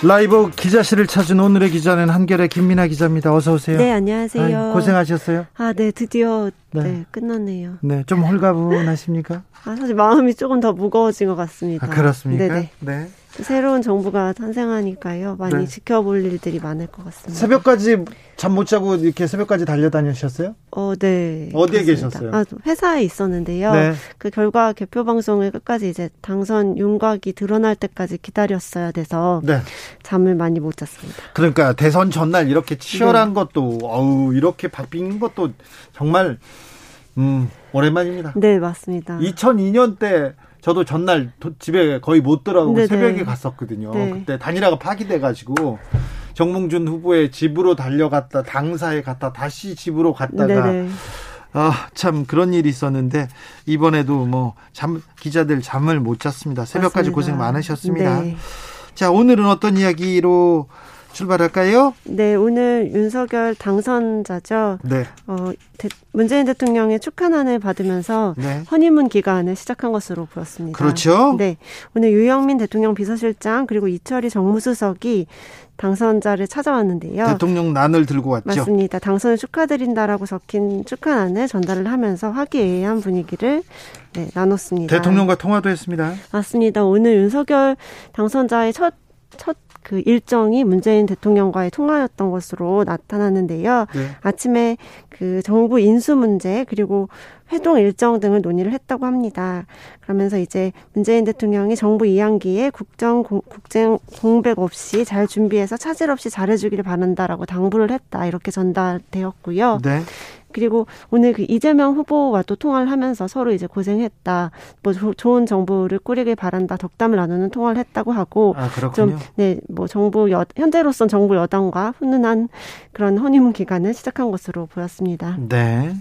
라이브 기자실을 찾은 오늘의 기자는 한겨레 김민아 기자입니다. 어서 오세요. 네, 안녕하세요. 고생하셨어요? 아, 네, 드디어 네, 끝났네요. 네, 좀 홀가분하십니까? 아, 사실 마음이 조금 더 무거워진 것 같습니다. 아, 그렇습니까? 네네. 네. 새로운 정부가 탄생하니까요. 많이 네. 지켜볼 일들이 많을 것 같습니다. 새벽까지 잠 못 자고 이렇게 새벽까지 달려다니셨어요? 네. 어디에 그렇습니다. 계셨어요? 아, 회사에 있었는데요. 네. 그 결과 개표 방송을 끝까지 이제 당선 윤곽이 드러날 때까지 기다렸어야 돼서 네. 잠을 많이 못 잤습니다. 그러니까 대선 전날 이렇게 치열한 네. 것도 이렇게 바뀐 것도 정말 오랜만입니다. 네, 맞습니다. 2002년 때 저도 전날 집에 거의 못 들어가고 네네. 새벽에 갔었거든요. 네. 그때 단일화가 파기돼가지고 정몽준 후보의 집으로 달려갔다 당사에 갔다 다시 집으로 갔다가 아, 참 그런 일이 있었는데 이번에도 뭐 기자들 잠을 못 잤습니다. 새벽까지 맞습니다. 고생 많으셨습니다. 네. 자, 오늘은 어떤 이야기로 출발할까요? 네, 오늘 윤석열 당선자죠. 네. 문재인 대통령의 축하난을 받으면서 네. 허니문 기간을 시작한 것으로 보였습니다. 그렇죠. 네, 오늘 유영민 대통령 비서실장 그리고 이철희 정무수석이 당선자를 찾아왔는데요. 대통령 난을 들고 왔죠. 맞습니다. 당선을 축하드린다라고 적힌 축하난을 전달을 하면서 화기애애한 분위기를 네, 나눴습니다. 대통령과 통화도 했습니다. 맞습니다. 오늘 윤석열 당선자의 첫 그 일정이 문재인 대통령과의 통화였던 것으로 나타났는데요. 네. 아침에 그 정부 인수 문제 그리고 회동 일정 등을 논의를 했다고 합니다. 그러면서 이제 문재인 대통령이 정부 2학기에 국정 공백 없이 잘 준비해서 차질 없이 잘해주기를 바란다라고 당부를 했다. 이렇게 전달되었고요. 네. 그리고 오늘 그 이재명 후보와도 통화를 하면서 서로 이제 고생했다. 뭐 좋은 정부를 꾸리길 바란다. 덕담을 나누는 통화를 했다고 하고. 아, 그렇군요. 좀, 네, 뭐 현재로선 정부 여당과 훈훈한 그런 허니문 기간을 시작한 것으로 보였습니다. 네.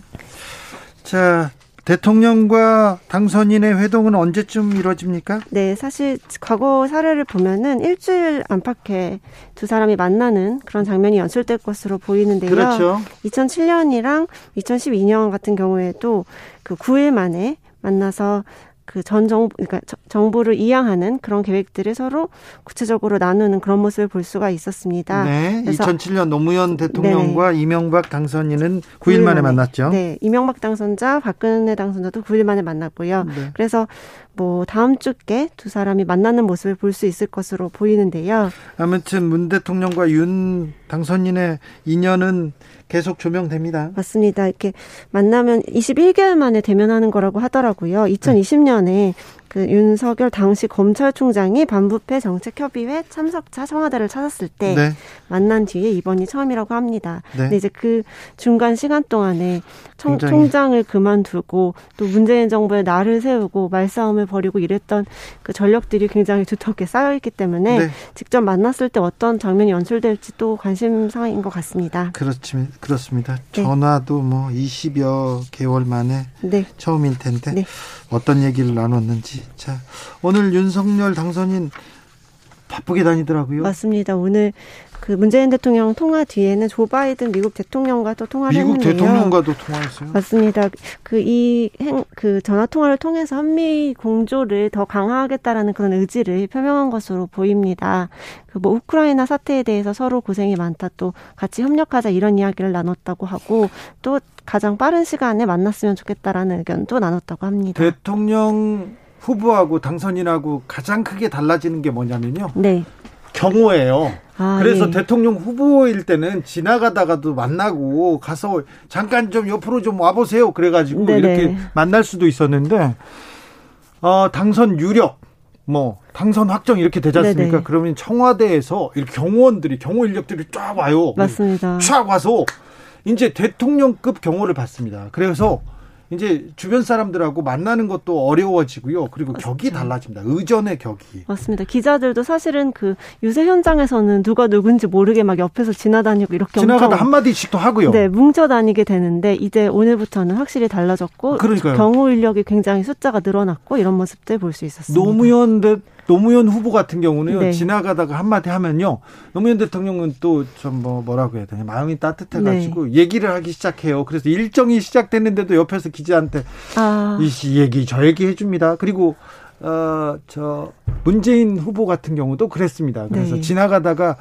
자, 대통령과 당선인의 회동은 언제쯤 이루어집니까? 네, 사실 과거 사례를 보면은 일주일 안팎에 두 사람이 만나는 그런 장면이 연출될 것으로 보이는데요. 그렇죠. 2007년이랑 2012년 같은 경우에도 그 9일 만에 만나서 그 전 정부, 그러니까 정부를 이양하는 그런 계획들을 서로 구체적으로 나누는 그런 모습을 볼 수가 있었습니다. 네. 2007년 노무현 대통령과 네네. 이명박 당선인은 9일 만에 만났죠. 네. 이명박 당선자, 박근혜 당선자도 9일 만에 만났고요. 네. 그래서 뭐 다음 주께 두 사람이 만나는 모습을 볼 수 있을 것으로 보이는데요. 아무튼 문 대통령과 윤 당선인의 인연은 계속 조명됩니다. 맞습니다. 이렇게 만나면 21개월 만에 대면하는 거라고 하더라고요. 2020년에 그 윤석열 당시 검찰총장이 반부패 정책협의회 참석차 청와대를 찾았을 때 네. 만난 뒤에 이번이 처음이라고 합니다. 네. 근데 이제 그 중간 시간 동안에 총장을 그만두고 또 문재인 정부에 날을 세우고 말싸움을 벌이고 이랬던 그 전력들이 굉장히 두텁게 쌓여있기 때문에 네. 직접 만났을 때 어떤 장면이 연출될지 또 관심사인 것 같습니다. 그렇습니다. 네. 전화도 뭐 20여 개월 만에 네. 처음일 텐데 네. 어떤 얘기를 나눴는지. 자, 오늘 윤석열 당선인 바쁘게 다니더라고요. 맞습니다. 오늘 그 문재인 대통령 통화 뒤에는 조 바이든 미국 대통령과 또 통화를 했는데요. 미국 대통령과도 통화했어요. 맞습니다. 그 전화 통화를 통해서 한미 공조를 더 강화하겠다라는 그런 의지를 표명한 것으로 보입니다. 그 뭐 우크라이나 사태에 대해서 서로 고생이 많다, 또 같이 협력하자 이런 이야기를 나눴다고 하고 또 가장 빠른 시간에 만났으면 좋겠다라는 의견도 나눴다고 합니다. 대통령 후보하고 당선인하고 가장 크게 달라지는 게 뭐냐면요. 네. 경호예요. 아, 그래서 네. 대통령 후보일 때는 지나가다가도 만나고 가서 잠깐 좀 옆으로 좀 와보세요. 그래가지고 네네. 이렇게 만날 수도 있었는데 당선 유력, 뭐 당선 확정 이렇게 되지 않습니까? 네네. 그러면 청와대에서 이렇게 경호원들이, 경호 인력들이 쫙 와요. 맞습니다. 쫙 와서 이제 대통령급 경호를 받습니다. 그래서 이제 주변 사람들하고 만나는 것도 어려워지고요. 그리고 맞습니다. 격이 달라집니다. 의전의 격이. 맞습니다. 기자들도 사실은 그 유세 현장에서는 누가 누군지 모르게 막 옆에서 지나다니고 이렇게 지나가다 엄청 한마디씩도 하고요. 네, 뭉쳐다니게 되는데 이제 오늘부터는 확실히 달라졌고 그러니까요. 경호 인력이 굉장히 숫자가 늘어났고 이런 모습들 볼 수 있었습니다. 노무현 후보 같은 경우는요. 네. 지나가다가 한마디 하면요. 노무현 대통령은 또 좀 뭐라고 해야 되냐. 마음이 따뜻해가지고 네. 얘기를 하기 시작해요. 그래서 일정이 시작됐는데도 옆에서 기자한테 이 얘기 저 얘기 해줍니다. 그리고 문재인 후보 같은 경우도 그랬습니다. 그래서 네. 지나가다가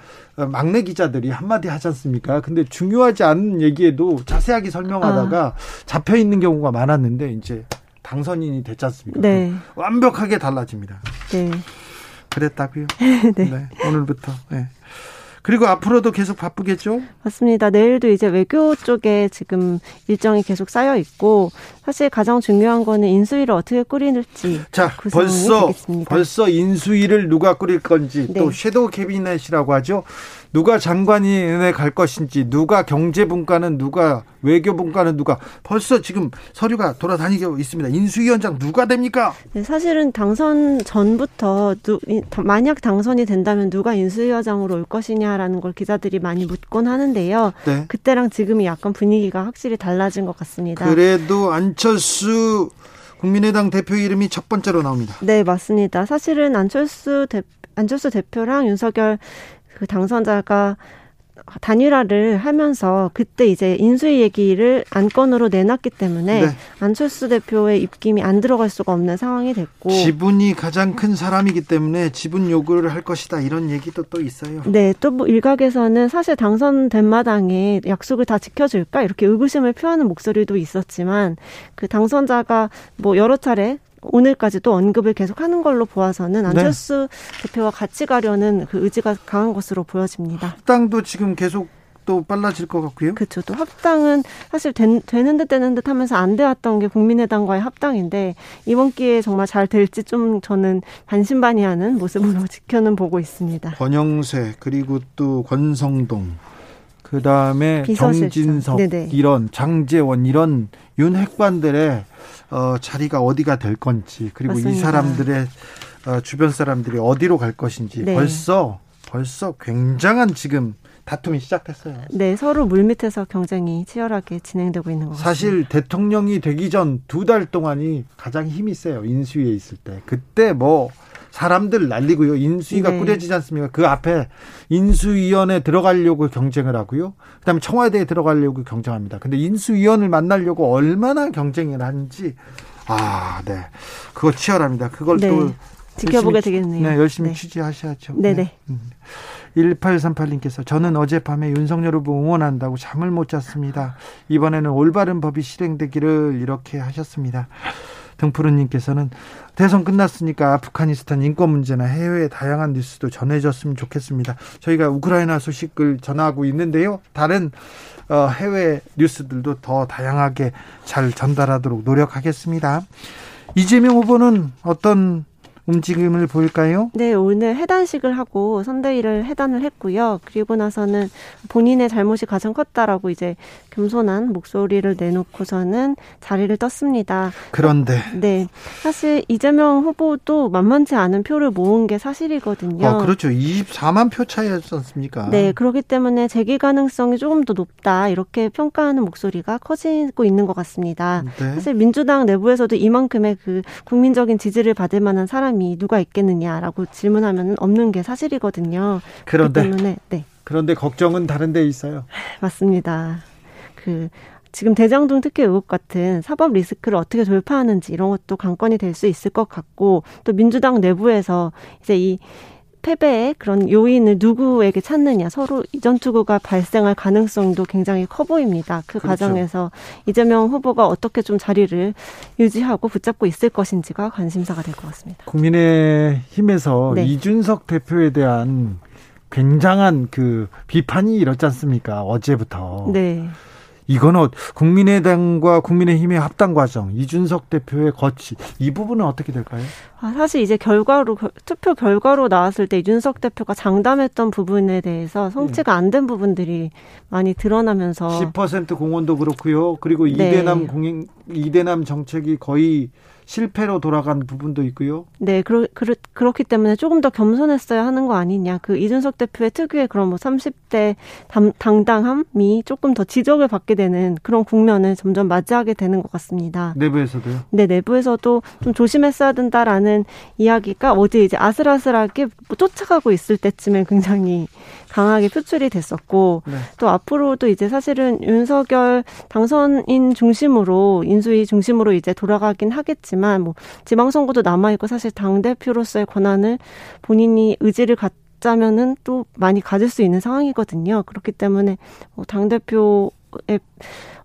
막내 기자들이 한마디 하지 않습니까? 근데 중요하지 않은 얘기에도 자세하게 설명하다가 잡혀있는 경우가 많았는데 이제 당선인이 됐지 않습니까? 네. 완벽하게 달라집니다. 네. 그랬다고요? 네. 네. 오늘부터. 네. 그리고 앞으로도 계속 바쁘겠죠? 맞습니다. 내일도 이제 외교 쪽에 지금 일정이 계속 쌓여 있고 사실 가장 중요한 거는 인수위를 어떻게 꾸릴지. 자, 벌써 인수위를 누가 꾸릴 건지 네. 또 섀도우 캐비넷이라고 하죠. 누가 장관위원회 갈 것인지, 누가 경제분과는 누가 외교분과는 누가 벌써 지금 서류가 돌아다니고 있습니다. 인수위원장 누가 됩니까? 네, 사실은 당선 전부터 만약 당선이 된다면 누가 인수위원장으로 올 것이냐라는 걸 기자들이 많이 묻곤 하는데요. 네. 그때랑 지금이 약간 분위기가 확실히 달라진 것 같습니다. 그래도 안철수 국민의당 대표 이름이 첫 번째로 나옵니다. 네, 맞습니다. 사실은 안철수 대표랑 윤석열 그 당선자가 단일화를 하면서 그때 이제 인수위 얘기를 안건으로 내놨기 때문에 네. 안철수 대표의 입김이 안 들어갈 수가 없는 상황이 됐고 지분이 가장 큰 사람이기 때문에 지분 요구를 할 것이다 이런 얘기도 또 있어요. 네. 또 뭐 일각에서는 사실 당선된 마당에 약속을 다 지켜줄까 이렇게 의구심을 표하는 목소리도 있었지만 그 당선자가 뭐 여러 차례 오늘까지도 언급을 계속하는 걸로 보아서는 안철수 네. 대표와 같이 가려는 그 의지가 강한 것으로 보여집니다. 합당도 지금 계속 또 빨라질 것 같고요. 그렇죠. 또 합당은 사실 되는 듯 되는 듯 하면서 안 되었던 게 국민의당과의 합당인데 이번 기회에 정말 잘 될지 좀 저는 반신반의하는 모습으로 지켜는 보고 있습니다. 권영세 그리고 또 권성동. 그다음에 비서실장. 정진석 네네. 이런 장제원 이런 윤핵관들의 자리가 어디가 될 건지 그리고 맞습니다. 이 사람들의 주변 사람들이 어디로 갈 것인지 네. 벌써 굉장한 지금 다툼이 시작됐어요. 네, 서로 물밑에서 경쟁이 치열하게 진행되고 있는 것 같습니다. 사실 대통령이 되기 전 2달 동안이 가장 힘이 세요. 인수위에 있을 때. 그때 뭐 사람들 날리고요. 인수위가 네. 꾸려지지 않습니까? 그 앞에 인수위원회 들어가려고 경쟁을 하고요. 그다음에 청와대에 들어가려고 경쟁합니다. 근데 인수위원을 만나려고 얼마나 경쟁을 하는지 네. 그거 치열합니다. 그걸 네. 또 지켜보게 되겠네요. 네, 열심히 네. 취재하셔야죠. 네네. 네. 1838님께서 저는 어젯밤에 윤석열 후보 응원한다고 잠을 못 잤습니다. 이번에는 올바른 법이 실행되기를 이렇게 하셨습니다. 등푸른님께서는 대선 끝났으니까 아프가니스탄 인권 문제나 해외의 다양한 뉴스도 전해졌으면 좋겠습니다. 저희가 우크라이나 소식을 전하고 있는데요. 다른 해외 뉴스들도 더 다양하게 잘 전달하도록 노력하겠습니다. 이재명 후보는 어떤 움직임을 보일까요? 네, 오늘 해단식을 하고 선대위를 해단을 했고요. 그리고 나서는 본인의 잘못이 가장 컸다라고 이제 겸손한 목소리를 내놓고서는 자리를 떴습니다. 그런데 네, 사실 이재명 후보도 만만치 않은 표를 모은 게 사실이거든요. 그렇죠. 24만 표 차이였지 않습니까? 네, 그렇기 때문에 재기 가능성이 조금 더 높다 이렇게 평가하는 목소리가 커지고 있는 것 같습니다. 네. 사실 민주당 내부에서도 이만큼의 그 국민적인 지지를 받을 만한 사람이 누가 있겠느냐라고 질문하면 없는 게 사실이거든요. 그런데 걱정은 다른 데 있어요. 맞습니다. 지금 대장동 특혜 의혹 같은 사법 리스크를 어떻게 돌파하는지 이런 것도 관건이 될 수 있을 것 같고 또 민주당 내부에서 이제 이 패배의 그런 요인을 누구에게 찾느냐 서로 이전 투구가 발생할 가능성도 굉장히 커 보입니다. 그렇죠. 과정에서 이재명 후보가 어떻게 좀 자리를 유지하고 붙잡고 있을 것인지가 관심사가 될 것 같습니다. 국민의힘에서 네. 이준석 대표에 대한 굉장한 비판이 일었지 않습니까? 어제부터. 네. 이건 국민의당과 국민의힘의 합당 과정, 이준석 대표의 거취, 이 부분은 어떻게 될까요? 사실 이제 결과로, 투표 결과로 나왔을 때 이준석 대표가 장담했던 부분에 대해서 성취가 안 된 부분들이 많이 드러나면서 10% 공헌도 그렇고요. 그리고 이대남 공인, 이대남 정책이 거의 실패로 돌아간 부분도 있고요. 네, 그렇기 때문에 조금 더 겸손했어야 하는 거 아니냐. 그 이준석 대표의 특유의 그런 뭐 30대 당당함이 조금 더 지적을 받게 되는 그런 국면을 점점 맞이하게 되는 것 같습니다. 내부에서도요? 네, 내부에서도 좀 조심했어야 된다라는 이야기가 어제 이제 아슬아슬하게 뭐 쫓아가고 있을 때쯤에 굉장히 강하게 표출이 됐었고, 네. 또 앞으로도 이제 사실은 윤석열 당선인 중심으로, 인수위 중심으로 이제 돌아가긴 하겠지만, 뭐 지방선거도 남아있고 사실 당대표로서의 권한을 본인이 의지를 갖자면은 또 많이 가질 수 있는 상황이거든요. 그렇기 때문에 뭐 당대표의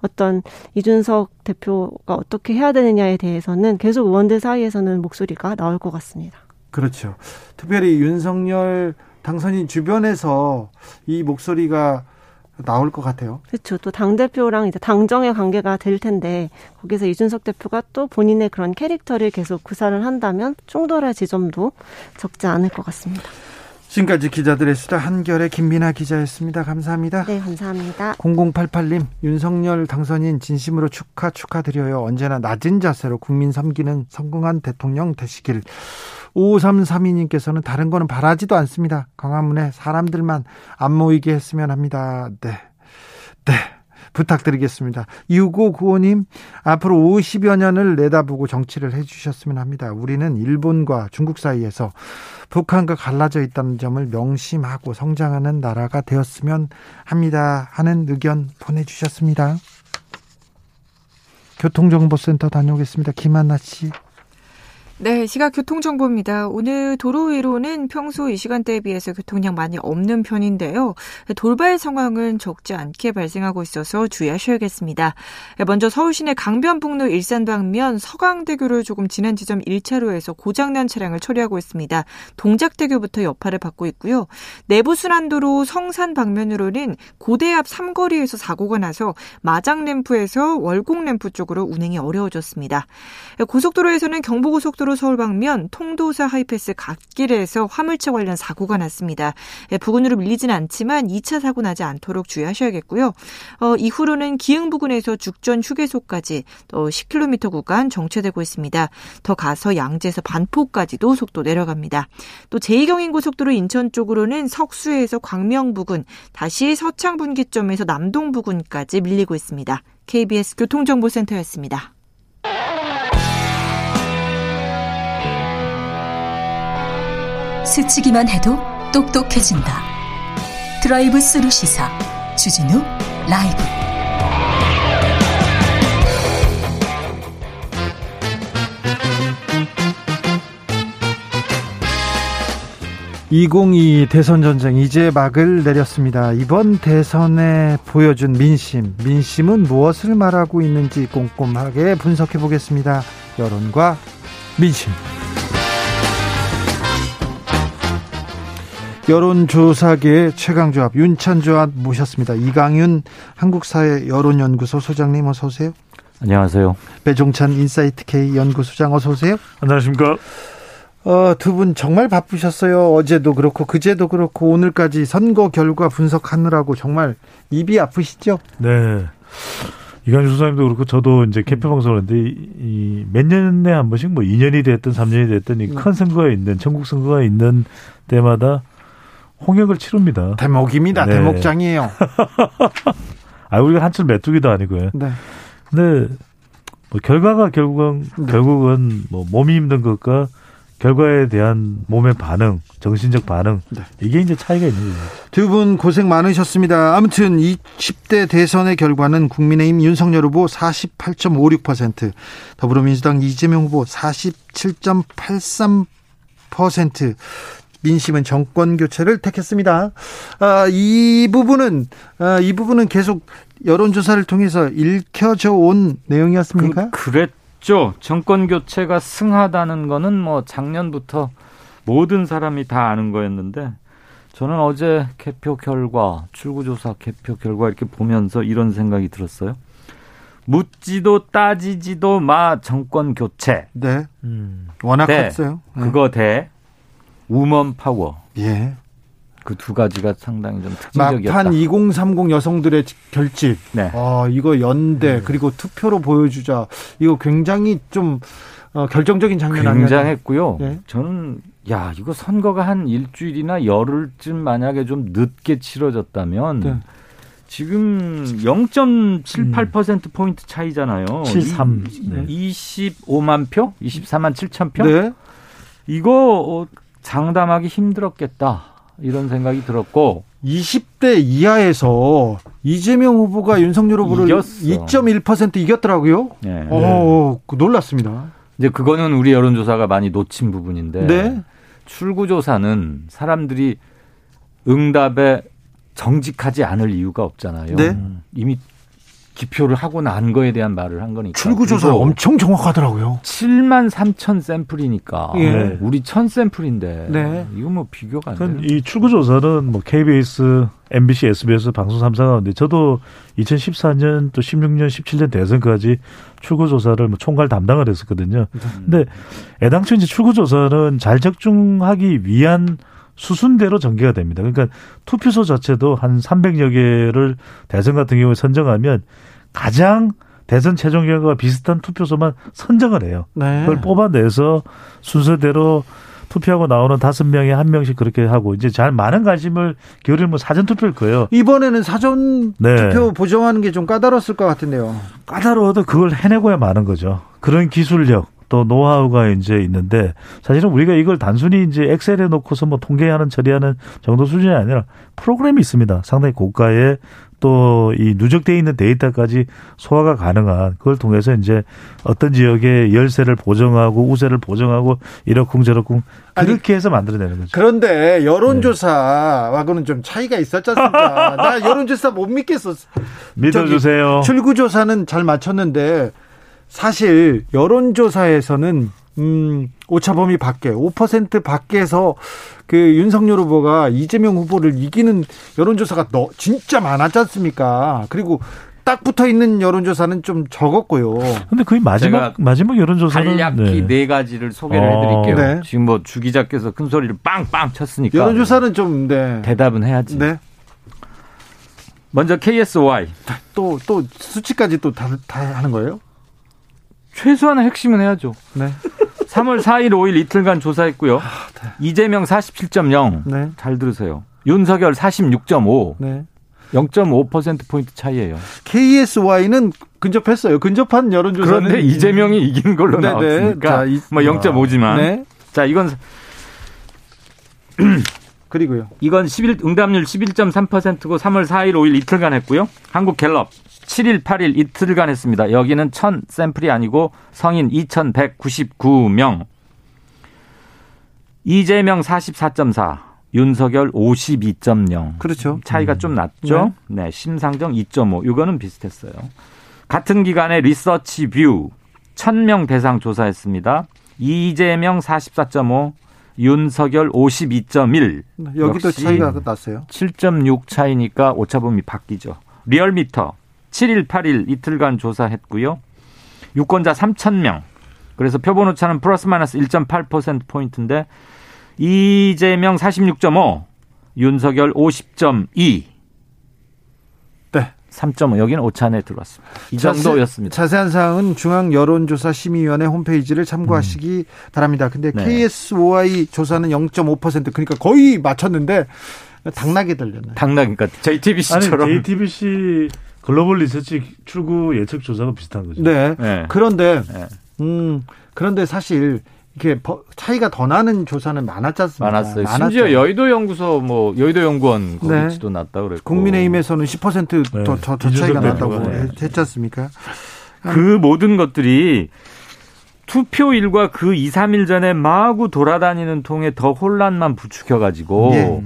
어떤 이준석 대표가 어떻게 해야 되느냐에 대해서는 계속 의원들 사이에서는 목소리가 나올 것 같습니다. 그렇죠. 특별히 윤석열 당선인 주변에서 이 목소리가 나올 것 같아요. 그렇죠. 또 당대표랑 이제 당정의 관계가 될 텐데 거기서 이준석 대표가 또 본인의 그런 캐릭터를 계속 구사를 한다면 충돌할 지점도 적지 않을 것 같습니다. 지금까지 기자들의 수다 한겨레 김민아 기자였습니다. 감사합니다. 네, 감사합니다. 0088님, 윤석열 당선인 진심으로 축하드려요. 언제나 낮은 자세로 국민 섬기는 성공한 대통령 되시길. 5332님께서는 다른 거는 바라지도 않습니다. 광화문에 사람들만 안 모이게 했으면 합니다. 네, 부탁드리겠습니다. 6595님, 앞으로 50여 년을 내다보고 정치를 해주셨으면 합니다. 우리는 일본과 중국 사이에서 북한과 갈라져 있다는 점을 명심하고 성장하는 나라가 되었으면 합니다. 하는 의견 보내주셨습니다. 교통정보센터 다녀오겠습니다. 김한나 씨. 네, 시각 교통정보입니다. 오늘 도로 위로는 평소 이 시간대에 비해서 교통량 많이 없는 편인데요. 돌발 상황은 적지 않게 발생하고 있어서 주의하셔야겠습니다. 먼저 서울시내 강변북로 일산 방면 서강대교를 조금 지난 지점 1차로에서 고장난 차량을 처리하고 있습니다. 동작대교부터 여파를 받고 있고요. 내부순환도로 성산 방면으로는 고대 앞 3거리에서 사고가 나서 마장램프에서 월곡램프 쪽으로 운행이 어려워졌습니다. 고속도로에서는 경부고속도로 서울 방면 통도사 하이패스 갓길에서 화물차 관련 사고가 났습니다. 부근으로 밀리진 않지만 2차 사고 나지 않도록 주의하셔야겠고요. 이후로는 기흥 부근에서 죽전 휴게소까지 10km 구간 정체되고 있습니다. 더 가서 양재에서 반포까지도 속도 내려갑니다. 또 제2경인고속도로 인천 쪽으로는 석수에서 광명 부근, 다시 서창 분기점에서 남동 부근까지 밀리고 있습니다. KBS 교통정보센터였습니다. 스치기만 해도 똑똑해진다. 드라이브 스루 시사 주진우 라이브. (2022) 대선 전쟁 이제 막을 내렸습니다. 이번 대선에 보여준 민심은 무엇을 말하고 있는지 꼼꼼하게 분석해 보겠습니다. 여론과 민심. 여론조사계의 최강조합 윤찬조합 모셨습니다. 이강윤 한국사회 여론연구소 소장님 어서 오세요. 안녕하세요. 배종찬 인사이트K 연구소장 어서 오세요. 안녕하십니까. 두 분 정말 바쁘셨어요. 어제도 그렇고 그제도 그렇고 오늘까지 선거 결과 분석하느라고 정말 입이 아프시죠? 네. 이강윤 소장님도 그렇고 저도 이제 개표 방송을 했는데 몇 년에 한 번씩 뭐 2년이 됐든 3년이 됐든 이 큰 선거에 있는 전국 선거가 있는 때마다 홍역을 치릅니다. 대목입니다. 네. 대목장이에요. 아, 우리가 한철 메뚜기도 아니고요. 네. 근데 뭐 결과가 결국은 뭐 몸이 힘든 것과 결과에 대한 몸의 반응, 정신적 반응, 네. 이게 이제 차이가 있는 거예요. 두 분 고생 많으셨습니다. 아무튼 20대 대선의 결과는 국민의힘 윤석열 후보 48.56%, 더불어민주당 이재명 후보 47.83%. 민심은 정권 교체를 택했습니다. 이 부분은 계속 여론조사를 통해서 읽혀져 온 내용이었습니까? 그랬죠. 정권 교체가 승하다는 거는 뭐 작년부터 모든 사람이 다 아는 거였는데 저는 어제 개표 결과, 출구조사 개표 결과 이렇게 보면서 이런 생각이 들었어요. 묻지도 따지지도 마 정권 교체. 네. 워낙 했어요. 네. 그거 대 우먼 파워. 예. 그 두 가지가 상당히 좀 특징적이었다. 막판 2030 여성들의 결집. 네. 아, 이거 연대 그리고 투표로 보여주자. 이거 굉장히 좀 결정적인 장면 아니었나요? 굉장했고요. 네. 저는 야, 이거 선거가 한 일주일이나 열흘쯤 만약에 좀 늦게 치러졌다면 네. 지금 0.78% 포인트 차이잖아요. 73. 네. 25만 표? 24만 7천 표? 네. 이거 장담하기 힘들었겠다. 이런 생각이 들었고 20대 이하에서 이재명 후보가 윤석열 후보를 이겼어. 2.1% 이겼더라고요. 네. 놀랐습니다. 이제 그거는 우리 여론조사가 많이 놓친 부분인데 네. 출구조사는 사람들이 응답에 정직하지 않을 이유가 없잖아요. 네. 이미 기표를 하고 난 거에 대한 말을 한 거니까. 출구조사 엄청 정확하더라고요. 7만 3천 샘플이니까 예. 우리 1천 샘플인데 네. 이거 뭐 비교가 안 돼요. 이 출구조사는 뭐 KBS, MBC, SBS 방송 3사 가운데 저도 2014년 또 16년, 17년 대선까지 출구조사를 뭐 총괄 담당을 했었거든요. 근데 애당초 이제 출구조사는 잘 적중하기 위한 수순대로 전개가 됩니다. 그러니까 투표소 자체도 한 300여 개를 대선 같은 경우에 선정하면 가장 대선 최종 결과가 비슷한 투표소만 선정을 해요. 네. 그걸 뽑아내서 순서대로 투표하고 나오는 5명에 1명씩 그렇게 하고 이제 잘 많은 관심을 기울이면 사전 투표일 거예요. 이번에는 사전 투표 네. 보정하는 게 좀 까다로웠을 것 같은데요. 까다로워도 그걸 해내고야 마는 거죠. 그런 기술력. 또 노하우가 이제 있는데 사실은 우리가 이걸 단순히 이제 엑셀에 놓고서 뭐 통계하는 처리하는 정도 수준이 아니라 프로그램이 있습니다. 상당히 고가의 또 이 누적되어 있는 데이터까지 소화가 가능한 그걸 통해서 이제 어떤 지역의 열세를 보정하고 우세를 보정하고 이러쿵저러쿵 그렇게 해서 만들어내는 거죠. 그런데 여론조사하고는 네. 좀 차이가 있었지 않습니까? 나 여론조사 못 믿겠어. 믿어주세요. 출구조사는 잘 맞췄는데 사실 여론조사에서는 오차범위 밖에 5% 밖에서 그 윤석열 후보가 이재명 후보를 이기는 여론조사가 진짜 많았지 않습니까? 그리고 딱 붙어 있는 여론조사는 좀 적었고요. 근데 거의 마지막 여론조사는 간략히 네 가지를 소개를 해드릴게요. 네. 지금 뭐 주 기자께서 큰 소리를 빵빵 쳤으니까 여론조사는 좀 네. 대답은 해야지. 네. 먼저 KSY 또 수치까지 또 다 하는 거예요? 최소한의 핵심은 해야죠. 네. 3월 4일, 5일 이틀간 조사했고요. 아, 네. 이재명 47.0. 네. 잘 들으세요. 윤석열 46.5. 네. 0.5%포인트 차이예요. KSY는 근접했어요. 근접한 여론조사는. 그런데 이재명이 이긴 걸로 네네. 나왔으니까. 자, 뭐 0.5지만. 네. 자, 이건. 그리고요. 이건 응답률 11.3%고 3월 4일, 5일 이틀간 했고요. 한국갤럽. 7일, 8일 이틀간 했습니다. 여기는 1000 샘플이 아니고 성인 2199명. 이재명 44.4, 윤석열 52.0. 그렇죠. 차이가 좀 났죠. 네. 네, 심상정 2.5. 이거는 비슷했어요. 같은 기간에 리서치 뷰 1000명 대상 조사했습니다. 이재명 44.5, 윤석열 52.1. 여기도 차이가 났어요. 7.6 차이니까 오차범위 바뀌죠. 리얼미터. 7일, 8일 이틀간 조사했고요. 유권자 3,000명. 그래서 표본 오차는 플러스 마이너스 1.8%포인트인데 이재명 46.5, 윤석열 50.2. 네. 3.5. 여기는 오차안에 들어왔습니다. 이 정도였습니다. 자세한 사항은 중앙여론조사심의위원회 홈페이지를 참고하시기 바랍니다. 근데 네. KSOI 조사는 0.5%. 그러니까 거의 맞췄는데 당나귀 들렸나요? 당나귀. 그러니까 JTBC처럼. 아니, JTBC... 글로벌 리서치 출구 예측 조사가 비슷한 거죠. 네. 네. 그런데, 그런데 사실 이렇게 차이가 더 나는 조사는 많았지 않습니까? 많았어요. 심지어 여의도 연구소, 뭐 여의도 연구원 거기치도 네. 났다 그랬고. 국민의힘에서는 10% 네. 더 차이가 났다고 네. 했지 않습니까? 그 모든 것들이 투표일과 그 2, 3일 전에 마구 돌아다니는 통에 더 혼란만 부추겨가지고 예.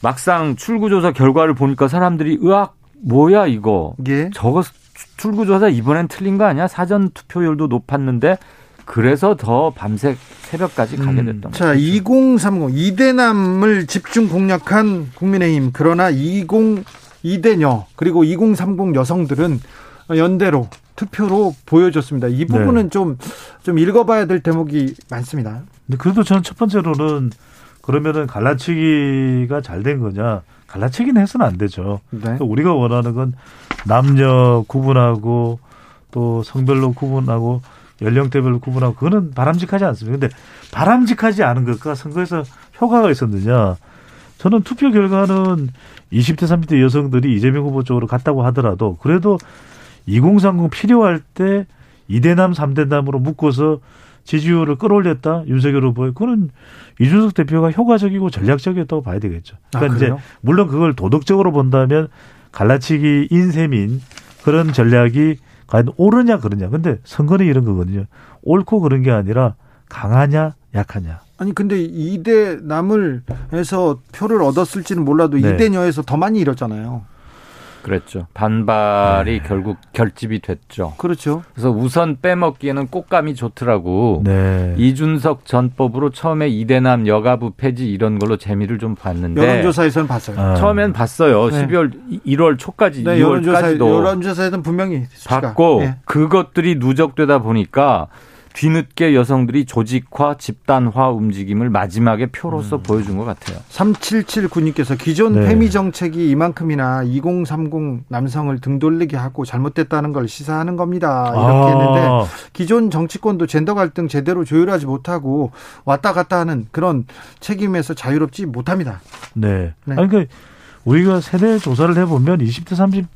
막상 출구조사 결과를 보니까 사람들이 으악. 뭐야 이거? 예. 저거 출구조사 이번엔 틀린 거 아니야? 사전 투표율도 높았는데 그래서 더 밤새 새벽까지 가게 됐던 거죠. 자, 2030 이대남을 집중 공략한 국민의힘. 그러나 20이대녀 그리고 2030 여성들은 연대로 투표로 보여줬습니다. 이 부분은 좀 읽어봐야 될 대목이 많습니다. 근데 그래도 저는 첫 번째로는 그러면은 갈라치기가 잘 된 거냐? 갈라치기는 해서는 안 되죠. 네. 우리가 원하는 건 남녀 구분하고 또 성별로 구분하고 연령대별로 구분하고 그거는 바람직하지 않습니다. 그런데 바람직하지 않은 것과 선거에서 효과가 있었느냐? 저는 투표 결과는 20대, 30대 여성들이 이재명 후보 쪽으로 갔다고 하더라도 그래도 2030 필요할 때 2대남, 3대남으로 묶어서 지지율을 끌어올렸다. 윤석열 후보의 그건 이준석 대표가 효과적이고 전략적이었다고 봐야 되겠죠. 그러니까 이제 물론 그걸 도덕적으로 본다면 갈라치기 인셈인 그런 전략이 과연 옳으냐 그러냐. 근데 선거는 이런 거거든요. 옳고 그런 게 아니라 강하냐 약하냐. 아니 근데 2대 남을 해서 표를 얻었을지는 몰라도 2대 녀에서 더 많이 잃었잖아요. 그랬죠. 반발이 결국 결집이 됐죠. 그렇죠. 그래서 우선 빼먹기에는 꽃감이 좋더라고. 네. 이준석 전법으로 처음에 이대남 여가부 폐지 이런 걸로 재미를 좀 봤는데. 여론조사에서는 봤어요. 아. 처음엔 봤어요. 네. 12월, 1월 초까지, 네, 2월까지도. 여론조사에서는 분명히 수치가. 봤고 네. 그것들이 누적되다 보니까 뒤늦게 여성들이 조직화, 집단화 움직임을 마지막에 표로서 보여준 것 같아요. 3779님께서 기존 페미 정책이 이만큼이나 2030 남성을 등 돌리게 하고 잘못됐다는 걸 시사하는 겁니다. 이렇게 했는데 기존 정치권도 젠더 갈등 제대로 조율하지 못하고 왔다 갔다 하는 그런 책임에서 자유롭지 못합니다. 네. 네. 아니, 그러니까 우리가 세대 조사를 해보면 20대,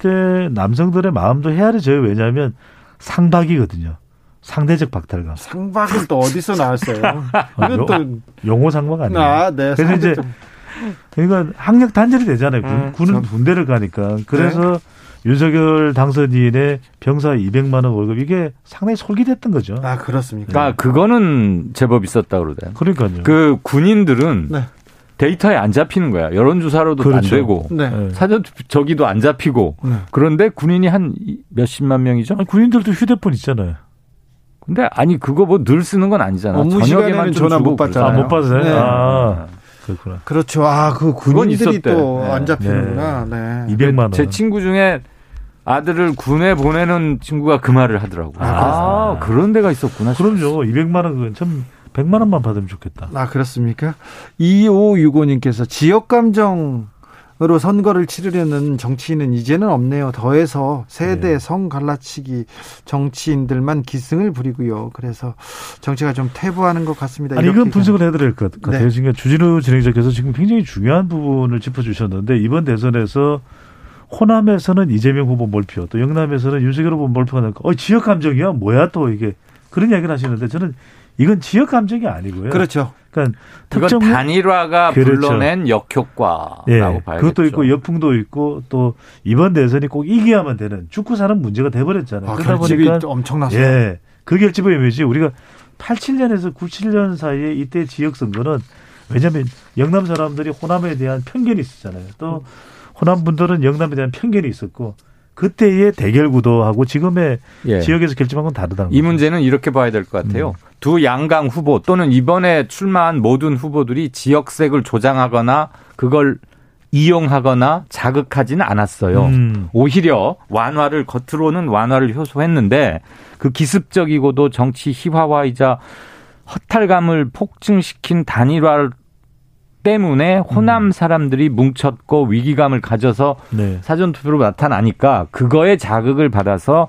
30대 남성들의 마음도 헤아려져요. 왜냐하면 상박이거든요. 상대적 박탈감. 상박은 또 어디서 나왔어요? 이건 또 용어 상박 아니에요? 아, 네. 그래서 이제 그러니까 학력 단절이 되잖아요. 군은 군대를 가니까. 그래서 네. 윤석열 당선인의 병사 200만 원 월급 이게 상당히 솔깃했던 거죠. 아 그렇습니까? 그러니까 그거는 제법 있었다 그러대요. 그러니까요. 그 군인들은. 네. 데이터에 안 잡히는 거야. 여론조사로도 그렇죠. 안 되고 네. 사전 저기도 안 잡히고 네. 그런데 군인이 한 몇십만 명이죠? 아니, 군인들도 휴대폰 있잖아요. 근데 아니 그거 뭐 늘 쓰는 건 아니잖아. 업무 시간에는 전화 못 받잖아요. 아, 못 받으세요? 네. 아, 그렇구나. 그렇죠. 아, 그 군인들이 또 안 잡히는구나. 네. 네. 200만 원. 제 친구 중에 아들을 군에 보내는 친구가 그 말을 하더라고요. 아, 그런 데가 있었구나. 그럼요. 200만 원 그건 참 100만 원만 받으면 좋겠다. 아, 그렇습니까? 2565님께서 지역 감정 으로 선거를 치르려는 정치인은 이제는 없네요. 더해서 세대 성 갈라치기 정치인들만 기승을 부리고요. 그래서 정치가 좀 퇴보하는 것 같습니다. 아니, 이건 분석을 해드릴 것 같아요. 네. 지금 주진우 진행자께서 지금 굉장히 중요한 부분을 짚어주셨는데 이번 대선에서 호남에서는 이재명 후보 몰표, 또 영남에서는 윤석열 후보 몰표가 나니까 지역 감정이야? 뭐야 또 이게 그런 이야기를 하시는데 저는 이건 지역 감정이 아니고요. 그렇죠. 그러니까 특정 단일화가 그렇죠. 불러낸 역효과라고 네, 봐야겠죠. 그것도 있고 역풍도 있고 또 이번 대선이 꼭 이겨야만 되는 죽고 사는 문제가 돼버렸잖아요. 아, 그러다 보니까 엄청났어요. 예, 그 결집의 의미지. 우리가 87년에서 97년 사이에 이때 지역 선거는 왜냐하면 영남 사람들이 호남에 대한 편견이 있었잖아요. 또 호남 분들은 영남에 대한 편견이 있었고. 그때의 대결 구도하고 지금의 지역에서 결집한 건 다르다는 거죠. 이 문제는 이렇게 봐야 될 것 같아요. 두 양강 후보 또는 이번에 출마한 모든 후보들이 지역색을 조장하거나 그걸 이용하거나 자극하지는 않았어요. 오히려 완화를 겉으로는 완화를 효소했는데 그 기습적이고도 정치 희화화이자 허탈감을 폭증시킨 단일화를 때문에 호남 사람들이 뭉쳤고 위기감을 가져서 네. 사전투표로 나타나니까 그거에 자극을 받아서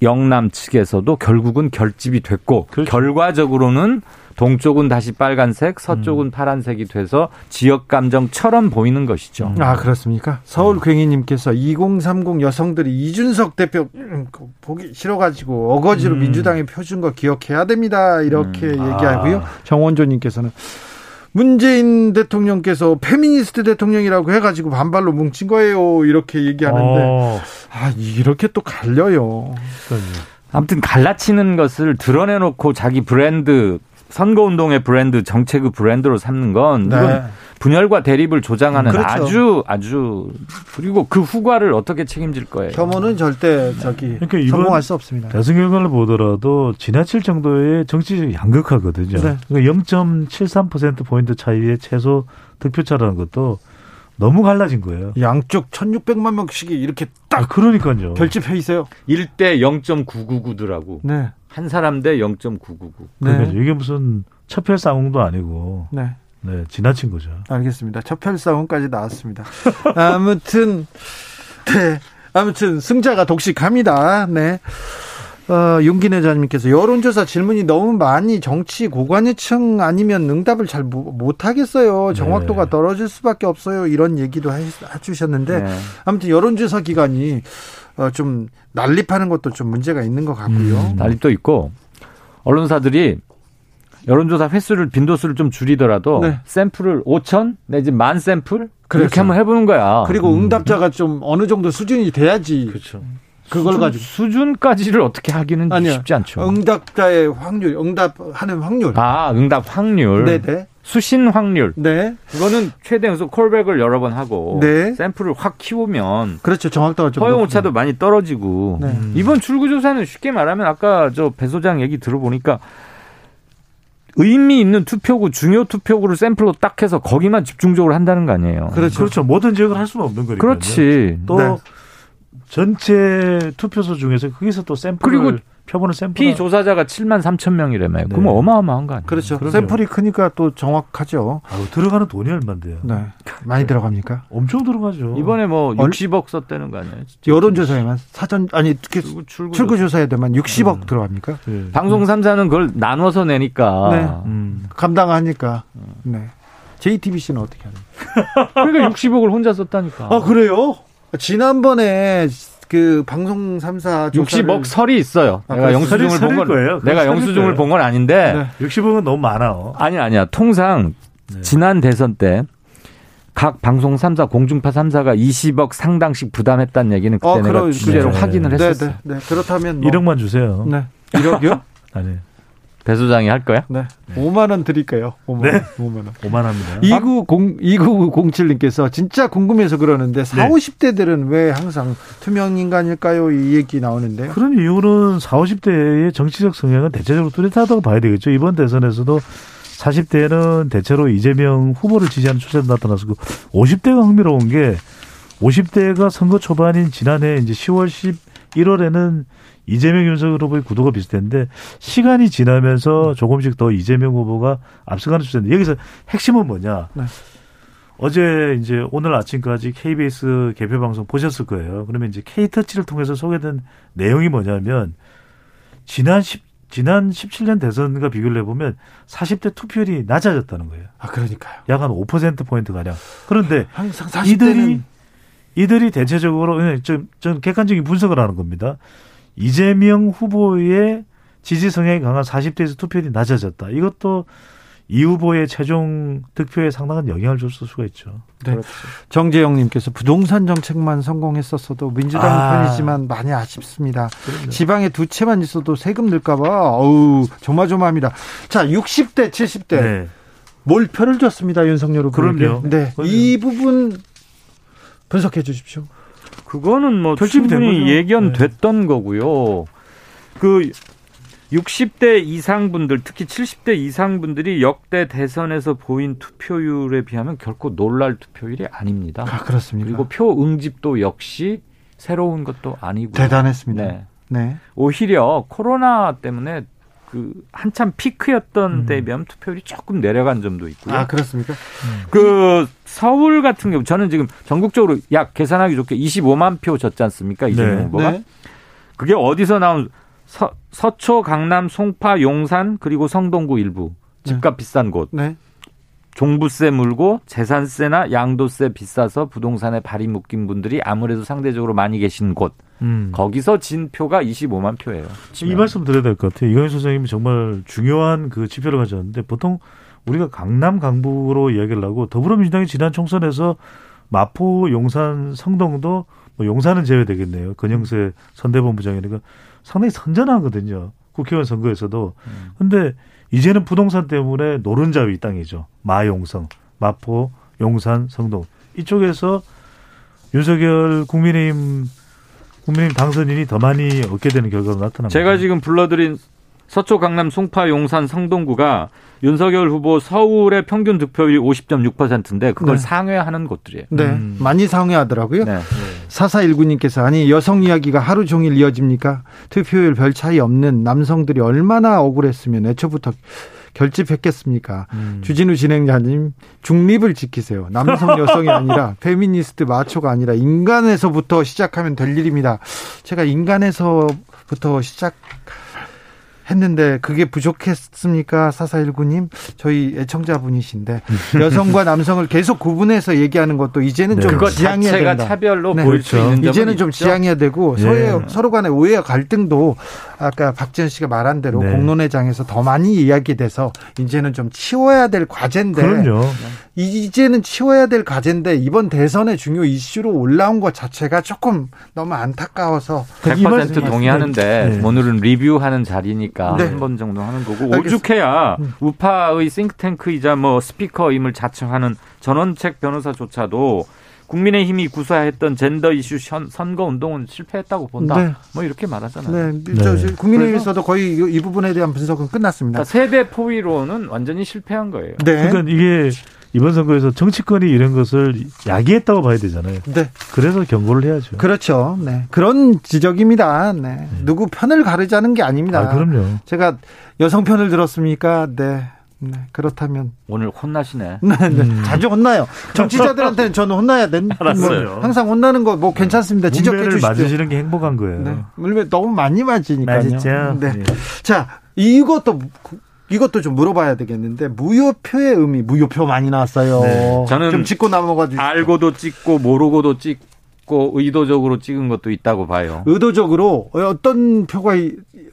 영남 측에서도 결국은 결집이 됐고 그렇죠. 결과적으로는 동쪽은 다시 빨간색, 서쪽은 파란색이 돼서 지역 감정처럼 보이는 것이죠. 아 그렇습니까? 서울 괭이님께서 2030 여성들이 이준석 대표 보기 싫어가지고 어거지로 민주당에 표 준 거 기억해야 됩니다. 이렇게 얘기하고요. 정원조님께서는 문재인 대통령께서 페미니스트 대통령이라고 해가지고 반발로 뭉친 거예요. 이렇게 얘기하는데 아 이렇게 또 갈려요. 아무튼 갈라치는 것을 드러내놓고 자기 브랜드 선거운동의 브랜드, 정책의 브랜드로 삼는 건 이건 네. 분열과 대립을 조장하는 그렇죠. 아주 그리고 그 후과를 어떻게 책임질 거예요. 혐오는 절대 저기 그러니까 성공할 수 없습니다. 대선 결과를 보더라도 지나칠 정도의 정치적 양극화거든요. 네. 그러니까 0.73%포인트 차이의 최소 득표차라는 것도 너무 갈라진 거예요. 양쪽 1,600만 명씩이 이렇게 딱 그러니까요. 결집해 있어요. 1대 0.999더라고. 네. 한 사람 대 0.999. 네. 그러니까 이게 무슨 첩혈 싸움도 아니고. 네. 네, 지나친 거죠. 알겠습니다. 첩혈 싸움까지 나왔습니다. 아무튼 승자가 독식합니다. 네. 윤기내 기자님께서 여론조사 질문이 너무 많이 정치 고관여층 아니면 응답을 잘 못하겠어요. 정확도가 네. 떨어질 수밖에 없어요. 이런 얘기도 해주셨는데 네. 아무튼 여론조사 기관이 좀 난립하는 것도 좀 문제가 있는 것 같고요. 난립도 있고 언론사들이 여론조사 횟수를 빈도수를 좀 줄이더라도 네. 샘플을 5천 내지 만 샘플 그렇게 한번 해보는 거야. 그리고 응답자가 좀 어느 정도 수준이 돼야지. 그렇죠. 그걸 가지고 수준까지를 어떻게 하기는 아니요. 쉽지 않죠. 응답자의 확률, 응답하는 확률. 아, 응답 확률. 네네. 수신 확률. 네. 그거는 최대에서 콜백을 여러 번 하고 네. 샘플을 확 키우면 그렇죠. 정확도가 좀 허용 오차도 많이 떨어지고 네. 이번 출구조사는 쉽게 말하면 아까 저 배 소장 얘기 들어보니까 의미 있는 투표구, 중요 투표구를 샘플로 딱 해서 거기만 집중적으로 한다는 거 아니에요. 그렇죠. 그렇죠. 모든 지역을 할 수는 없는 거니까요. 그렇지. 또 네. 전체 투표소 중에서 거기서 또 샘플을 그리고 펴보는 샘플 피조사자가 7만 3천 명이라며요. 네. 그럼 어마어마한 거 아니에요? 그렇죠. 그럼요. 샘플이 크니까 또 정확하죠. 아유, 들어가는 돈이 얼만데요? 네. 많이 들어갑니까? 엄청 들어가죠. 이번에 뭐 60억 썼다는 거 아니에요? 여론조사에만 사전 아니 출구조사에만 60억 들어갑니까? 네. 방송 3사는 그걸 나눠서 내니까 네. 감당하니까. 네. JTBC는 어떻게 하나요? 그러니까 60억을 혼자 썼다니까. 아 그래요? 지난번에 그 방송 3사 60억 설이 있어요. 내가 영수증을 본 건 거예요. 내가 영수증을 본 건 아닌데 네. 60억은 너무 많아요. 아니야. 통상 네. 지난 대선 때 각 방송 3사 공중파 3사가 20억 상당씩 부담했다는 얘기는 그때 내가 주제로 네. 확인을 했었어요. 네. 그렇다면 뭐 1억만 주세요. 네. 1억이요? 아니. 배 소장이 할 거야? 네. 5만 원 드릴게요. 5만 원. 5만 원입니다. 2907님께서 진짜 궁금해서 그러는데 40, 50대들은 왜 항상 투명 인간일까요? 이 얘기 나오는데. 그런 이유는 40, 50대의 정치적 성향은 대체적으로 뚜렷하다고 봐야 되겠죠. 이번 대선에서도 40대는 대체로 이재명 후보를 지지하는 추세로 나타났고 50대가 흥미로운 게 50대가 선거 초반인 지난해 이제 10월 11월에는 이재명 윤석열 후보의 구도가 비슷했는데 시간이 지나면서 조금씩 더 이재명 후보가 앞서가는 추세인데 여기서 핵심은 뭐냐. 네. 어제 이제 오늘 아침까지 KBS 개표 방송 보셨을 거예요. 그러면 이제 K터치를 통해서 소개된 내용이 뭐냐면 지난 17년 대선과 비교를 해보면 40대 투표율이 낮아졌다는 거예요. 아 그러니까요. 약 한 5%포인트가량. 그런데 항상 40대는 이들이 대체적으로 전 객관적인 분석을 하는 겁니다. 이재명 후보의 지지 성향이 강한 40대에서 투표율이 낮아졌다. 이것도 이 후보의 최종 득표에 상당한 영향을 줬을 수가 있죠. 네. 그렇죠. 정재영님께서 부동산 정책만 성공했었어도 민주당 편이지만 많이 아쉽습니다. 그렇죠. 지방에 두 채만 있어도 세금 늘까 봐 어우 조마조마합니다. 자, 60대 70대 네. 뭘 표를 줬습니다. 윤석열 후보에게. 네. 이 부분 분석해 주십시오. 그거는 뭐 충분히 예견됐던 네. 거고요. 그 60대 이상 분들, 특히 70대 이상 분들이 역대 대선에서 보인 투표율에 비하면 결코 놀랄 투표율이 아닙니다. 아, 그렇습니다. 그리고 표 응집도 역시 새로운 것도 아니고요. 대단했습니다. 네. 네. 오히려 코로나 때문에 그 한참 피크였던 때에 비하면 투표율이 조금 내려간 점도 있고요. 아, 그렇습니까? 그 서울 같은 경우 저는 지금 전국적으로 약 계산하기 좋게 25만 표 졌지 않습니까? 이재명 네. 후보가. 네. 그게 어디서 나온 서초, 강남, 송파, 용산 그리고 성동구 일부. 집값 네. 비싼 곳. 네. 종부세 물고 재산세나 양도세 비싸서 부동산에 발이 묶인 분들이 아무래도 상대적으로 많이 계신 곳. 거기서 진 표가 25만 표예요. 지금 이 말씀 드려야 될 것 같아요. 이강윤 소장님이 정말 중요한 그 지표를 가져왔는데 보통 우리가 강남 강북으로 이야기를 하고 더불어민주당이 지난 총선에서 마포, 용산, 성동도 뭐 용산은 제외되겠네요. 권영세 선대본부장이니까 상당히 선전하거든요. 국회의원 선거에서도. 근데 이제는 부동산 때문에 노른자 위 땅이죠. 마용성, 마포, 용산, 성동. 이쪽에서 윤석열 국민의힘 당선인이 더 많이 얻게 되는 결과로 나타납니다. 제가 지금 불러드린 서초, 강남, 송파, 용산, 성동구가 윤석열 후보 서울의 평균 득표율이 50.6%인데 그걸 네. 상회하는 곳들이에요. 네, 많이 상회하더라고요. 4419님께서 아니 여성 이야기가 하루 종일 이어집니까? 투표율 별 차이 없는 남성들이 얼마나 억울했으면 애초부터 결집했겠습니까? 주진우 진행자님 중립을 지키세요. 남성 여성이 아니라 페미니스트 마초가 아니라 인간에서부터 시작하면 될 일입니다. 제가 인간에서부터 시작했는데 그게 부족했습니까? 4419님 저희 애청자분이신데 여성과 남성을 계속 구분해서 얘기하는 것도 이제는 네. 좀 지양해야 된다. 그것 자체가 차별로 네. 보일 수 있는 점은 이제는 좀 있죠? 지양해야 되고 네. 서로 간의 오해와 갈등도 아까 박지원 씨가 말한 대로 네. 공론회장에서 더 많이 이야기돼서 이제는 좀 치워야 될 과제인데 그럼요. 이제는 치워야 될 과제인데 이번 대선의 중요 이슈로 올라온 것 자체가 조금 너무 안타까워서 100% 동의하는데 네. 오늘은 리뷰하는 자리니까 네. 한 번 정도 하는 거고 오죽해야 우파의 싱크탱크이자 뭐 스피커임을 자처하는 전원책 변호사조차도 국민의힘이 구사했던 젠더 이슈 선거운동은 실패했다고 본다. 네. 뭐 이렇게 말하잖아요. 네. 네. 국민의힘에서도 거의 이 부분에 대한 분석은 끝났습니다. 그러니까 세대 포위로는 완전히 실패한 거예요. 네. 그러니까 이게 이번 선거에서 정치권이 이런 것을 야기했다고 봐야 되잖아요. 네. 그래서 경고를 해야죠. 그렇죠. 네. 그런 지적입니다. 네. 네. 누구 편을 가르자는 게 아닙니다. 아, 그럼요. 제가 여성 편을 들었습니까? 네. 네, 그렇다면 오늘 혼나시네. 네, 네. 자주 혼나요. 정치자들한테는 저는 혼나야 된다. 알았어요. 뭐 항상 혼나는 거 뭐 괜찮습니다. 지적해 주시죠. 맞으시는 게 행복한 거예요. 네. 물매 너무 많이 맞으니까요. 맞죠. 네. 네. 자, 이것도 좀 물어봐야 되겠는데 무효표의 의미. 무효표 많이 나왔어요. 네. 저는 좀 짚고 넘어가 주시죠. 알고도 찍고 모르고도 찍고 의도적으로 찍은 것도 있다고 봐요. 의도적으로 어떤 표가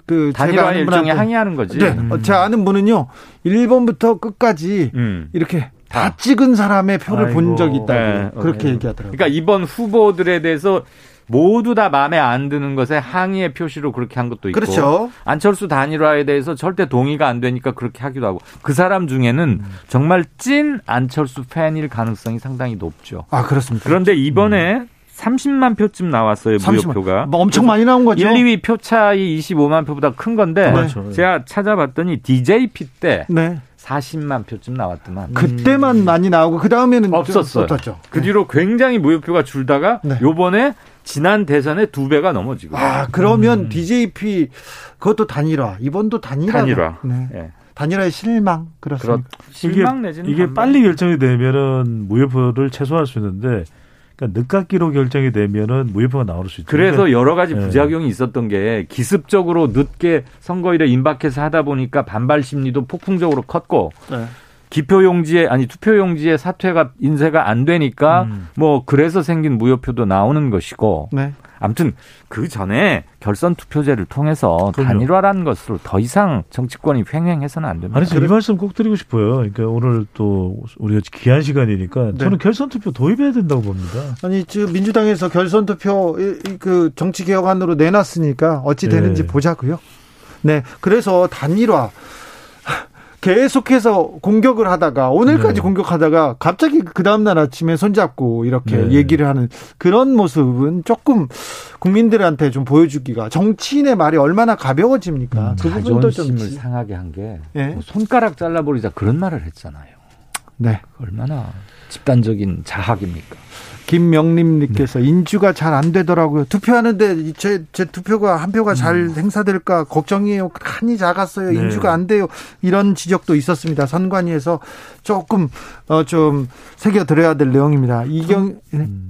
그 단일화 일종에 항의하는 거지. 네. 제가 아는 분은요. 1번부터 끝까지 이렇게 다 찍은 사람의 표를 아이고. 본 적이 있다고 네. 그렇게 얘기하더라고요. 그러니까 이번 후보들에 대해서 모두 다 마음에 안 드는 것에 항의의 표시로 그렇게 한 것도 있고. 그렇죠. 안철수 단일화에 대해서 절대 동의가 안 되니까 그렇게 하기도 하고. 그 사람 중에는 정말 찐 안철수 팬일 가능성이 상당히 높죠. 아, 그렇습니다. 그런데 이번에 30만 표쯤 나왔어요. 무효표가. 뭐 엄청 많이 나온 거죠. 1, 2위 표 차이 25만 표보다 큰 건데 네. 제가 찾아봤더니 DJP 때 네. 40만 표쯤 나왔더만. 그때만 많이 나오고 그다음에는 없었어요. 없었죠. 그 뒤로 굉장히 무효표가 줄다가 네. 요번에 지난 대선의 2배가 넘어지고. 아, 그러면 DJP 그것도 단일화. 이번도 단일화. 네. 네. 단일화의 실망. 그렇습니다. 실망 내지는 이게 빨리 결정이 되면은 무효표를 최소화할 수 있는데 그러니까 늦깎이로 결정이 되면은 무효표가 나올 수 있죠. 그래서 여러 가지 부작용이 네. 있었던 게 기습적으로 늦게 선거일에 임박해서 하다 보니까 반발 심리도 폭풍적으로 컸고 네. 투표용지에 사퇴가 인쇄가 안 되니까 뭐 그래서 생긴 무효표도 나오는 것이고. 네. 아무튼 그 전에 결선 투표제를 통해서 그럼요. 단일화라는 것으로 더 이상 정치권이 횡행해서는 안 됩니다. 아니, 이 말씀 꼭 드리고 싶어요. 그러니까 오늘 또 우리가 귀한 시간이니까 네. 저는 결선 투표 도입해야 된다고 봅니다. 아니, 지금 민주당에서 결선 투표 그 정치 개혁안으로 내놨으니까 어찌 되는지 네. 보자고요. 네. 그래서 단일화 계속해서 공격을 하다가 오늘까지 네. 공격하다가 갑자기 그 다음날 아침에 손잡고 이렇게 네. 얘기를 하는 그런 모습은 조금 국민들한테 좀 보여주기가 정치인의 말이 얼마나 가벼워집니까? 그 부분도 좀 상하게 한 게 네? 뭐 손가락 잘라버리자 그런 말을 했잖아요. 네, 얼마나 집단적인 자학입니까? 김명림님께서 네. 인주가 잘 안 되더라고요. 투표하는데 제 투표가 한 표가 잘 행사될까 걱정이에요. 칸이 작았어요. 네. 인주가 안 돼요. 이런 지적도 있었습니다. 선관위에서 조금 좀 새겨드려야 될 내용입니다.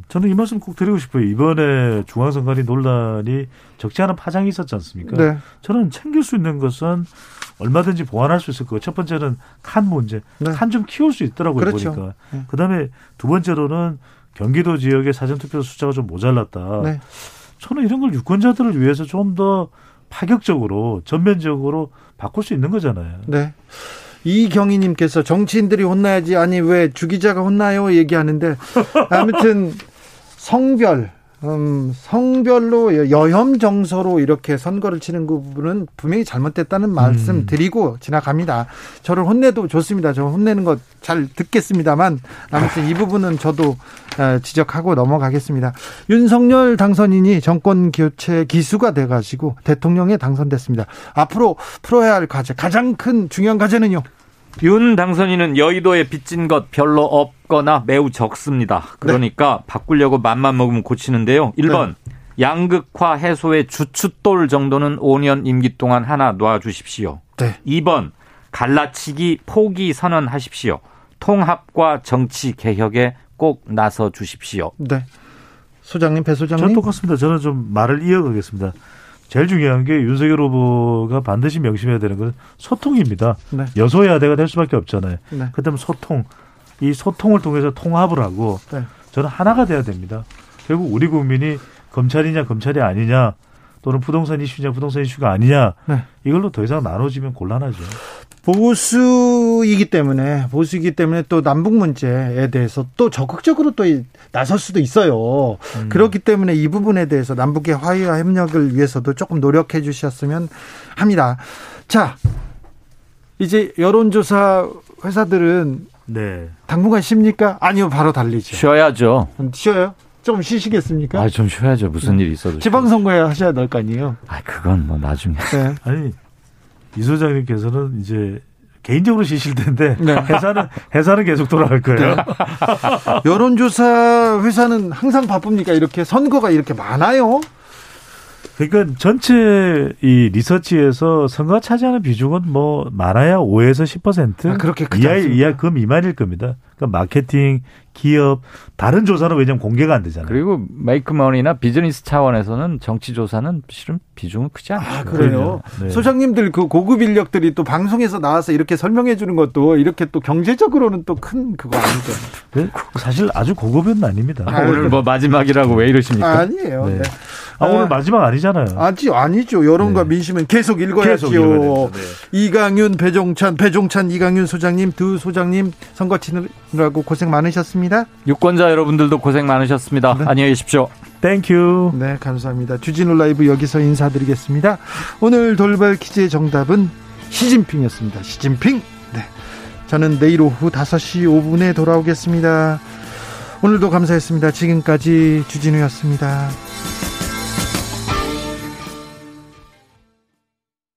저는 이 말씀 꼭 드리고 싶어요. 이번에 중앙선관위 논란이 적지 않은 파장이 있었지 않습니까? 네. 저는 챙길 수 있는 것은 얼마든지 보완할 수 있을 거고 첫 번째는 칸 문제. 네. 칸 좀 키울 수 있더라고요. 그렇죠. 보니까. 네. 그다음에 두 번째로는 경기도 지역의 사전투표 숫자가 좀 모자랐다. 네. 저는 이런 걸 유권자들을 위해서 좀 더 파격적으로 전면적으로 바꿀 수 있는 거잖아요. 네. 이경희님께서 정치인들이 혼나야지 아니 왜 주기자가 혼나요 얘기하는데 아무튼 성별 성별로 여혐정서로 이렇게 선거를 치는 그 부분은 분명히 잘못됐다는 말씀 드리고 지나갑니다. 저를 혼내도 좋습니다. 저 혼내는 거 잘 듣겠습니다만 아무튼 이 부분은 저도 지적하고 넘어가겠습니다. 윤석열 당선인이 정권교체 기수가 돼가지고 대통령에 당선됐습니다. 앞으로 풀어야 할 과제, 가장 큰 중요한 과제는요? 윤 당선인은 여의도에 빚진 것 별로 없거나 매우 적습니다. 그러니까 네. 바꾸려고 맘만 먹으면 고치는데요. 1번 네. 양극화 해소의 주춧돌 정도는 5년 임기 동안 하나 놔주십시오. 네. 2번 갈라치기 포기 선언하십시오. 통합과 정치 개혁에 꼭 나서 주십시오. 네, 소장님, 배 소장님. 저는 똑같습니다. 저는 좀 말을 이어가겠습니다. 제일 중요한 게 윤석열 후보가 반드시 명심해야 되는 건 소통입니다. 네. 여소야대가 될 수밖에 없잖아요. 네. 그렇다면 소통, 이 소통을 통해서 통합을 하고 네. 저는 하나가 돼야 됩니다. 결국 우리 국민이 검찰이냐 검찰이 아니냐 또는 부동산 이슈냐 부동산 이슈가 아니냐 네. 이걸로 더 이상 나눠지면 곤란하죠. 보수이기 때문에 또 남북 문제에 대해서 또 적극적으로 또 나설 수도 있어요. 그렇기 때문에 이 부분에 대해서 남북의 화해와 협력을 위해서도 조금 노력해 주셨으면 합니다. 자, 이제 여론조사 회사들은 네. 당분간 쉽니까? 아니요, 바로 달리죠. 쉬어야죠. 쉬어요? 좀 쉬시겠습니까? 아, 좀 쉬어야죠. 무슨 일이 있어도. 지방선거에 하셔야 될 거 아니에요? 아, 그건 뭐 나중에. 네. 아니. 이 소장님께서는 이제 개인적으로 쉬실 텐데 네. 회사는 계속 돌아갈 거예요. 네. 여론조사 회사는 항상 바쁩니까? 이렇게 선거가 이렇게 많아요? 그러니까 전체 이 리서치에서 선거가 차지하는 비중은 뭐 많아야 5에서 10% 아, 그렇게 크지 않습니까? 이하 금 이만일 겁니다. 그러니까 마케팅, 기업, 다른 조사는 왜냐하면 공개가 안 되잖아요. 그리고 메이크머니나 비즈니스 차원에서는 정치 조사는 실은 비중은 크지 않아요. 아, 그래요? 네. 소장님들 그 고급 인력들이 또 방송에서 나와서 이렇게 설명해 주는 것도 이렇게 또 경제적으로는 또 큰 그거 아니죠. 네? 사실 아주 고급은 아닙니다. 아, 오늘 뭐 마지막이라고 왜 이러십니까? 아니에요. 네. 네. 오늘 마지막 아니잖아요. 아니죠. 여론과 네. 민심은 계속 읽어야죠. 네. 이강윤, 배종찬, 이강윤 소장님, 두 소장님 선거 치느라고 고생 많으셨습니다. 유권자 여러분들도 고생 많으셨습니다. 네. 안녕히 계십시오. 땡큐. 네, 감사합니다. 주진우 라이브 여기서 인사드리겠습니다. 오늘 돌발 퀴즈의 정답은 시진핑이었습니다. 시진핑. 네. 저는 내일 오후 5시 5분에 돌아오겠습니다. 오늘도 감사했습니다. 지금까지 주진우였습니다.